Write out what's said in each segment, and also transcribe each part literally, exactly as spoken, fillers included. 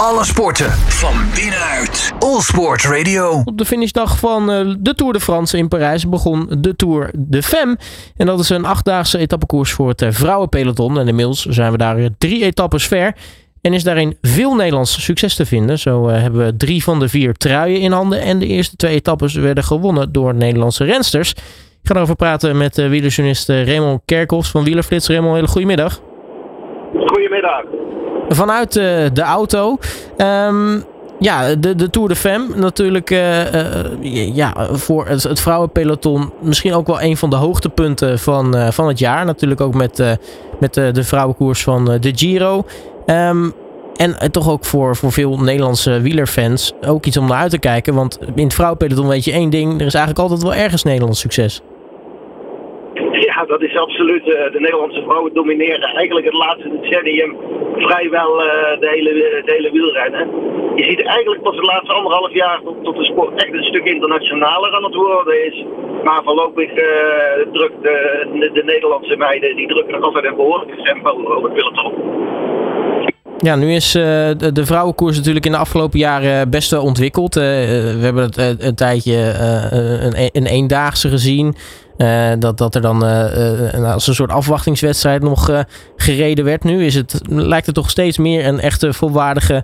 Alle sporten van binnenuit. All Sport Radio. Op de finishdag van de Tour de France in Parijs begon de Tour de Femmes. En dat is een achtdaagse etappekoers voor het vrouwenpeloton. En inmiddels zijn we daar drie etappes ver. En is daarin veel Nederlands succes te vinden. Zo hebben we drie van de vier truien in handen. En de eerste twee etappes werden gewonnen door Nederlandse rensters. Ik ga erover praten met wielerjournalist Raymond Kerkhoff van Wielerflits. Raymond, hele goede middag. Goedemiddag. Vanuit uh, de auto. Um, ja, de, de Tour de Femmes. Natuurlijk uh, uh, ja, voor het, het vrouwenpeloton misschien ook wel een van de hoogtepunten van, uh, van het jaar. Natuurlijk ook met, uh, met uh, de vrouwenkoers van uh, de Giro. Um, en uh, toch ook voor, voor veel Nederlandse wielerfans ook iets om naar uit te kijken. Want in het vrouwenpeloton weet je één ding. Er is eigenlijk altijd wel ergens Nederlands succes. Ja, dat is absoluut. De Nederlandse vrouwen domineren eigenlijk het laatste decennium vrijwel uh, de, hele, de hele wielrennen. Je ziet eigenlijk pas het laatste anderhalf jaar tot, tot de sport echt een stuk internationaler aan het worden is. Maar voorlopig uh, drukt de, de Nederlandse meiden, die drukken nog altijd een behoorlijk tempo op het peloton. Ja, nu is uh, de, de vrouwenkoers natuurlijk in de afgelopen jaren best wel ontwikkeld. Uh, we hebben het uh, een tijdje uh, een, een eendaagse gezien. Uh, dat, dat er dan uh, uh, als een soort afwachtingswedstrijd nog uh, gereden werd. Nu is het, lijkt het toch steeds meer een echte volwaardige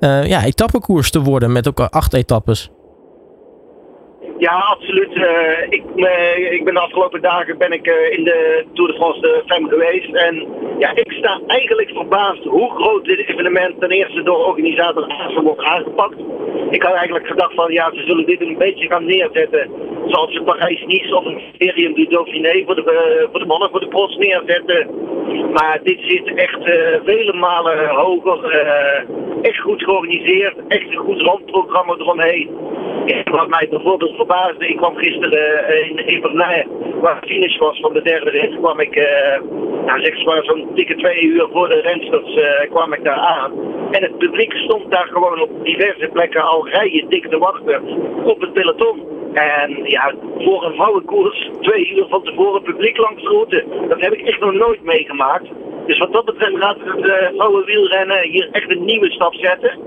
uh, ja, etappekoers te worden met ook acht etappes. Ja, absoluut. Uh, ik, uh, ik ben de afgelopen dagen ben ik, uh, in de Tour de France de Femme geweest. En ja, ik sta eigenlijk verbaasd hoe groot dit evenement ten eerste door organisator Rassen wordt aangepakt. Ik had eigenlijk gedacht van ja, ze zullen dit een beetje gaan neerzetten. Zoals een Parijs-Nice of een Serium de Dauphiné voor de, uh, voor de mannen, voor de pros neerzetten. Maar dit zit echt uh, vele malen hoger. Uh, echt goed georganiseerd, echt een goed randprogramma eromheen. Wat mij bijvoorbeeld verbaasde, ik kwam gisteren uh, in Eberlijn, waar de finish was van de derde rit, kwam ik uh, nou, zeg maar zo'n dikke twee uur voor de rensters uh, kwam ik daar aan. En het publiek stond daar gewoon op diverse plekken al rijen dik te wachten op het peloton. En ja, voor een vrouwenkoers, twee uur van tevoren publiek langs de route, dat heb ik echt nog nooit meegemaakt. Dus wat dat betreft gaat het uh, vrouwenwielrennen hier echt een nieuwe stap zetten.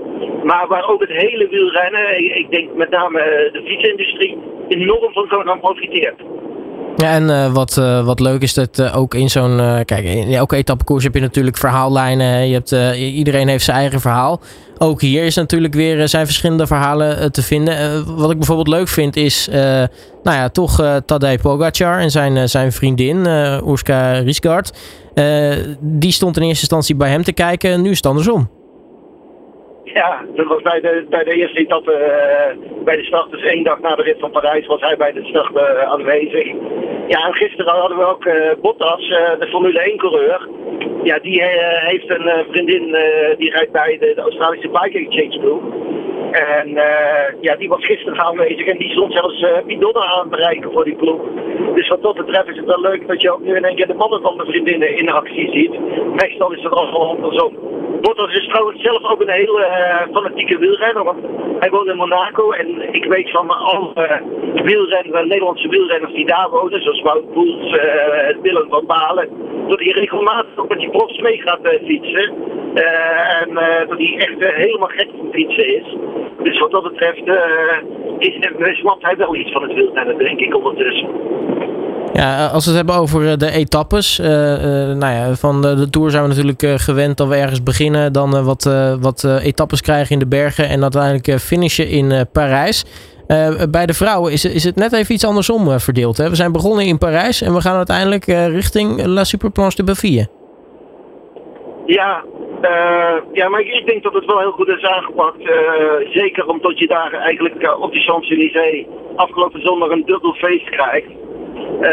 Maar waar ook het hele wielrennen, ik, ik denk met name uh, de fietsindustrie, enorm van kan profiteert. Ja, en uh, wat, uh, wat leuk is dat uh, ook in zo'n... Uh, kijk, in elke etappekoers heb je natuurlijk verhaallijnen. Je hebt, uh, iedereen heeft zijn eigen verhaal. Ook hier is natuurlijk weer uh, zijn verschillende verhalen uh, te vinden. Uh, wat ik bijvoorbeeld leuk vind is... Uh, nou ja, toch uh, Tadej Pogacar en zijn, uh, zijn vriendin uh, Urska Rizgaard. Uh, die stond in eerste instantie bij hem te kijken. En nu is het andersom. Ja, dat was bij de, bij de eerste etappe, uh, bij de start, dus één dag na de rit van Parijs was hij bij de start uh, aanwezig. Ja, en gisteren hadden we ook uh, Bottas, uh, de Formule één-coureur. Ja, die uh, heeft een uh, vriendin, uh, die rijdt bij de, de Australische Bike Exchange Club. En uh, ja, die was gisteren aanwezig en die stond zelfs uh, Pidonna aan te reiken voor die ploeg. Dus wat dat betreft is het wel leuk dat je ook nu in één keer de mannen van de vriendinnen in actie ziet. Meestal is dat allemaal andersom. Bottas is trouwens zelf ook een hele uh, fanatieke wielrenner, want hij woont in Monaco en ik weet van alle uh, wielrenners, Nederlandse wielrenners die daar wonen, zoals Wout Poels, uh, Willem van Balen, dat hij regelmatig ook met die profs mee gaat uh, fietsen uh, en uh, dat hij echt uh, helemaal gek van fietsen is. Dus wat dat betreft uh, is, uh, snapt hij wel iets van het wielrennen, denk ik ondertussen. Ja, als we het hebben over de etappes. Uh, uh, nou ja, van de, de Tour zijn we natuurlijk uh, gewend dat we ergens beginnen. Dan uh, wat, uh, wat uh, etappes krijgen in de bergen. En uiteindelijk uh, finishen in uh, Parijs. Uh, bij de vrouwen is, is het net even iets andersom uh, verdeeld. Hè? We zijn begonnen in Parijs. En we gaan uiteindelijk uh, richting La Superplanche de Baville. Ja, uh, ja, maar ik, ik denk dat het wel heel goed is aangepakt. Uh, zeker omdat je daar eigenlijk uh, op de Champs-Élysées afgelopen zondag een dubbel feest krijgt. Uh,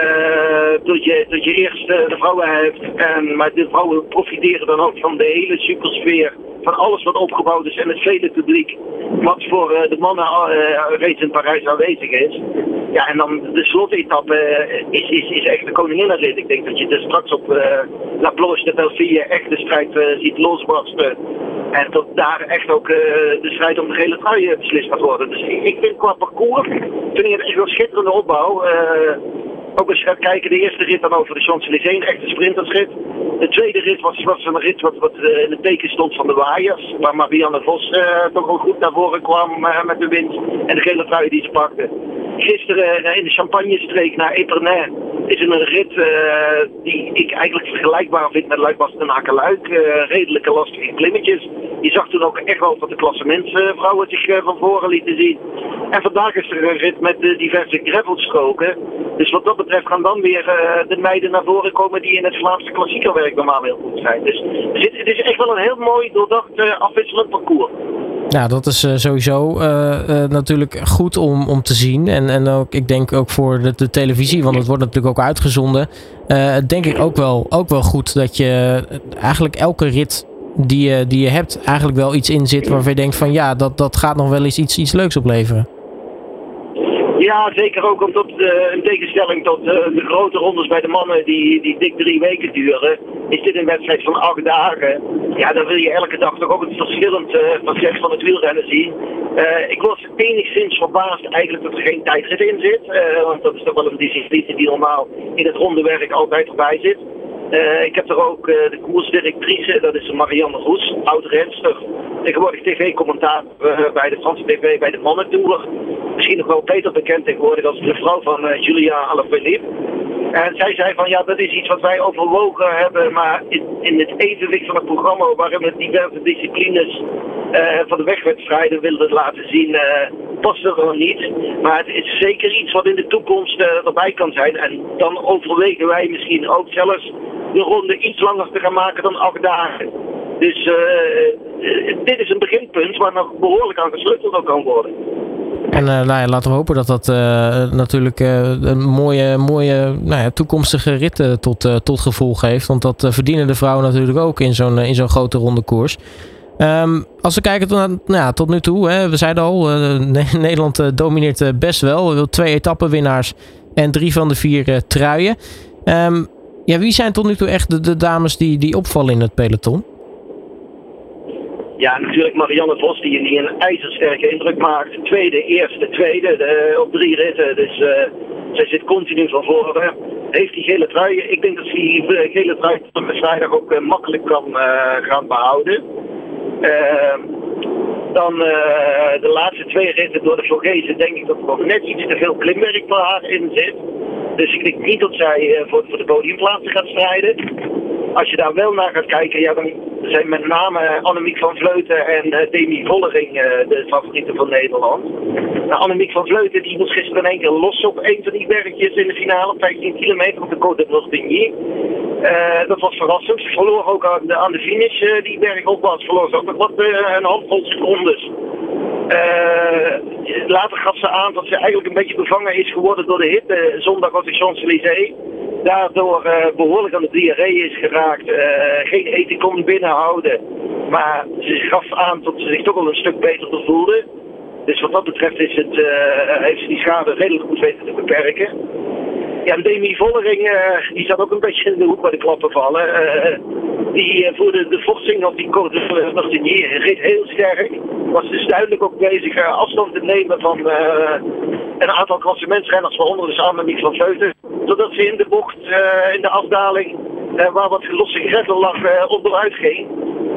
dat, je, dat je eerst uh, de vrouwen hebt, en, maar de vrouwen profiteren dan ook van de hele supersfeer, van alles wat opgebouwd is en het vele publiek wat voor uh, de mannen uh, reeds in Parijs aanwezig is. Ja, en dan de slotetappe uh, is, is, is echt de koninginnenrit. Ik denk dat je er straks op uh, La Planche de Belleville echt de strijd uh, ziet losbarsten. En dat daar echt ook uh, de strijd om de gele trui beslist gaat worden. Dus ik, ik vind qua parcours, toen je echt wel schitterende opbouw. Uh, Ook als je gaat kijken, de eerste rit dan over de Champs-Élysées, een echte sprintersrit. De tweede rit was, was een rit wat, wat uh, in het teken stond van de waaiers. Waar Marianne Vos uh, toch wel goed naar voren kwam uh, met de wind en de gele trui die ze pakte. Gisteren uh, in de Champagne-streek naar Eberlijn is een rit uh, die ik eigenlijk vergelijkbaar vind met Luikbast en Hakenluik. Uh, redelijke lastige klimmetjes. Je zag toen ook echt wel dat de klassementsvrouwen zich uh, van voren lieten zien. En vandaag is er een rit met uh, diverse gravelstroken. Dus wat dat betreft gaan dan weer uh, de meiden naar voren komen die in het Vlaamse klassiekerwerk normaal heel goed zijn. Dus het, het is echt wel een heel mooi doordacht uh, afwisselend parcours. Ja, dat is uh, sowieso uh, uh, natuurlijk goed om, om te zien. En, en ook, ik denk ook voor de, de televisie, want het wordt natuurlijk ook uitgezonden. Uh, denk ik ook wel, ook wel goed dat je eigenlijk elke rit die je, die je hebt eigenlijk wel iets in zit waarvan je denkt van ja, dat, dat gaat nog wel eens iets, iets leuks opleveren. Ja, zeker ook omdat uh, in tegenstelling tot uh, de grote rondes bij de mannen die, die dik drie weken duren, is dit een wedstrijd van acht dagen. Ja, dan wil je elke dag toch ook het verschillend uh, facet van het wielrennen zien. Uh, ik was enigszins verbaasd eigenlijk dat er geen tijdrit in zit, uh, want dat is toch wel een discipline die normaal in het rondewerk altijd erbij zit. Uh, ik heb er ook uh, de koersdirectrice, dat is Marianne Roes, oud-renster, tegenwoordig tv-commentator uh, bij de Franse tv, bij de Mannentour. Misschien nog wel beter bekend tegenwoordig als de vrouw van uh, Julia Alaphilippe. En zij zei van ja, dat is iets wat wij overwogen hebben, maar in, in het evenwicht van het programma waarin we diverse disciplines uh, van de wegwedstrijden willen laten zien, uh, past er nog niet. Maar het is zeker iets wat in de toekomst uh, erbij kan zijn. En dan overwegen wij misschien ook zelfs de ronde iets langer te gaan maken dan acht dagen. Dus uh, uh, dit is een beginpunt waar nog behoorlijk aan gesleuteld kan worden. En uh, nou ja, laten we hopen dat dat uh, natuurlijk uh, een mooie, mooie nou ja, toekomstige ritten tot, uh, tot gevolg heeft. Want dat uh, verdienen de vrouwen natuurlijk ook in zo'n, in zo'n grote ronde koers. Um, als we kijken tot, nou ja, tot nu toe, hè, we zeiden al, uh, Nederland uh, domineert uh, best wel. Twee etappenwinnaars en drie van de vier uh, truien. Um, ja, wie zijn tot nu toe echt de, de dames die, die opvallen in het peloton? Ja, natuurlijk Marianne Vos die, die een ijzersterke indruk maakt. Tweede, eerste, tweede de, op drie ritten. Dus uh, zij zit continu van voren. Heeft die gele trui. Ik denk dat ze die gele trui tot de vrijdag ook uh, makkelijk kan uh, gaan behouden. Uh, dan uh, de laatste twee ritten door de Vogezen denk ik dat er nog net iets te veel klimwerk voor haar in zit. Dus ik denk niet dat zij uh, voor, voor de podiumplaatsen gaat strijden. Als je daar wel naar gaat kijken, ja, dan zijn met name Annemiek van Vleuten en uh, Demi Vollering uh, de favorieten van Nederland. Nou, Annemiek van Vleuten die moest gisteren in één keer los op een van die bergjes in de finale, vijftien kilometer op de Côte de uh, dat was verrassend. Ze verloor ook aan de, aan de finish uh, die berg op was. Verloor ze ook nog wat, uh, een handvol secondes. Uh, later gaf ze aan dat ze eigenlijk een beetje bevangen is geworden door de hitte. Zondag was de Champs-Élysées. Daardoor uh, behoorlijk aan de diarree is geraakt. Uh, geen eten kon binnenhouden. Maar ze gaf aan dat ze zich toch al een stuk beter voelde. Dus wat dat betreft is het, uh, heeft ze die schade redelijk goed weten te beperken. Ja, Demi Vollering uh, die zat ook een beetje in de hoek waar de klappen vallen. Uh, die uh, voerde de forsing op die korte Martinier reed heel sterk. Was dus duidelijk ook bezig uh, afstand te nemen van uh, een aantal klassementsrenners, waaronder dus Annemiek van Vleuten. Zodat ze in de bocht, uh, in de afdaling, uh, waar wat losse greppel lag, uh, onderuit ging.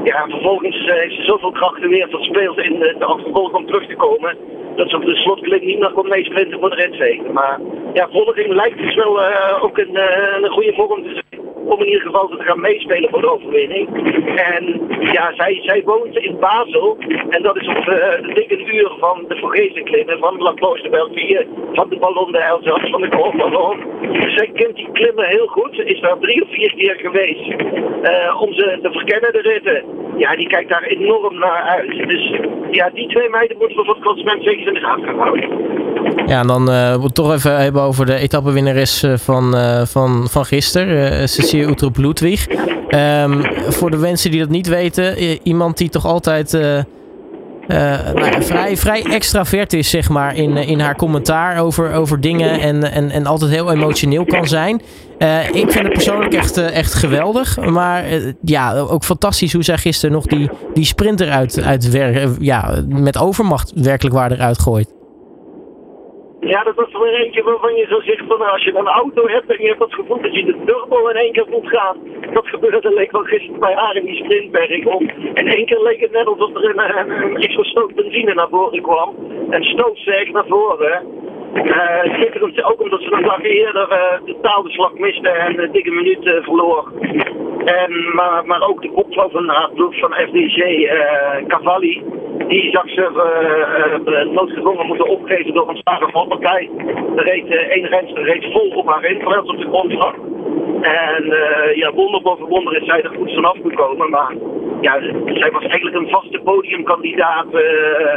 Ja, en vervolgens uh, heeft ze zoveel krachten weer verspeeld in uh, de achtervolging om terug te komen. Dat ze op de slotklim niet meer kon meesprinten voor de ritzegen. Maar ja, Vollering lijkt dus wel uh, ook een, uh, een goede vorm te zijn. Om in ieder geval te gaan meespelen voor de overwinning. En ja, zij, zij woont in Basel. En dat is op de dikke uur van de Vogezen klimmen, van La Cloche de België, van de Ballon de Elzas, van de Koolballon. Dus zij kent die klimmen heel goed. Is daar drie of vier keer geweest uh, om ze te verkennen, de ritten. Ja, die kijkt daar enorm naar uit. Dus ja, die twee meiden moeten we voor het klassement zeker in de gaten gaan houden. Ja, en dan uh, we toch even hebben over de etappenwinnares van, uh, van, van gisteren, uh, Cecilie Uttrup Ludwig. Um, voor de mensen die dat niet weten, iemand die toch altijd uh, uh, nou, vrij, vrij extravert is, zeg maar, in, in haar commentaar over, over dingen en, en, en altijd heel emotioneel kan zijn. Uh, ik vind het persoonlijk echt, uh, echt geweldig, maar uh, ja, ook fantastisch hoe zij gisteren nog die, die sprinter uit, uit wer- ja, met overmacht werkelijk waar eruit gooit. Ja, dat was weer eentje waarvan je zo zegt van als je een auto hebt en je hebt het gevoel dat je de turbo in één keer voelt gaan. Dat gebeurde, dat leek wel gisteren bij haar in die sprintberg om. En één keer leek het net alsof er een, een extra stoot benzine naar voren kwam. En stoot ze echt naar voren. Uh, zeker ook omdat ze een dag eerder uh, de taalbeslag miste en een dikke minuut uh, verloor. En, maar, maar ook de kopvrouw van haar ploeg van F D J, uh, Cavalli, die zag ze uh, uh, noodgedwongen moeten opgeven door een zware valpartij. Er reed uh, een renster reed vol op haar in, terwijl ze op de grond lag. En uh, ja, wonder boven wonder is zij er goed vanaf gekomen. Maar ja, zij was eigenlijk een vaste podiumkandidaat uh,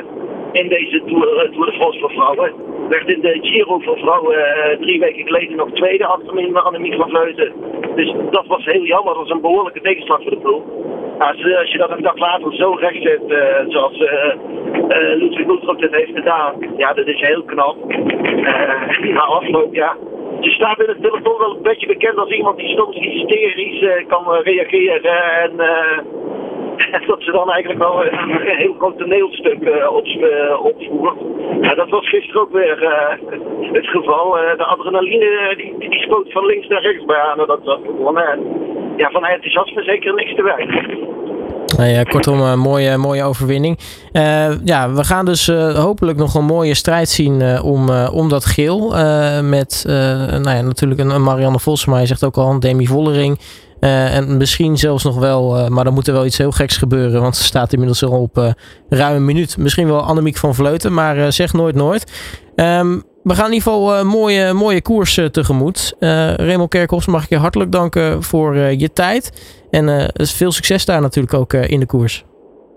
in deze Tour, uh, Tour de France voor vrouwen. Werd in de Giro voor vrouwen uh, drie weken geleden nog tweede achter me in Annemiek van Vleuten. Dus dat was heel jammer, dat was een behoorlijke tegenslag voor de ploeg. Als, als je dat een dag later zo recht zet, uh, zoals uh, uh, Ludwig Uttrup dit heeft gedaan, ja, dat is heel knap. Uh, na afloop, ja. Je staat in het peloton wel een beetje bekend als iemand die soms hysterisch uh, kan reageren en uh, dat ze dan eigenlijk wel een heel groot toneelstuk uh, op, uh, opvoert. Ja, dat was gisteren ook weer uh, het geval. Uh, de adrenaline die, die spoot van links naar rechts bij aan. Dat was en, ja, van enthousiasme zeker niks te weinig. Nou ja, kortom, een mooie, mooie overwinning. Uh, ja, we gaan dus uh, hopelijk nog een mooie strijd zien uh, om, uh, om dat geel. Uh, met uh, nou ja, natuurlijk een, een Marianne Vos, maar je zegt ook al een Demi Vollering. Uh, en misschien zelfs nog wel, uh, maar dan moet er wel iets heel geks gebeuren. Want ze staat inmiddels al op uh, ruim een minuut. Misschien wel Annemiek van Vleuten, maar uh, zeg nooit nooit. Um, we gaan in ieder geval een uh, mooie, mooie koers uh, tegemoet. Uh, Raymond Kerkhoff, mag ik je hartelijk danken voor uh, je tijd. En uh, veel succes daar natuurlijk ook uh, in de koers.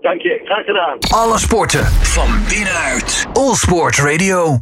Dank je, graag gedaan. Alle sporten van binnenuit. All Sport Radio.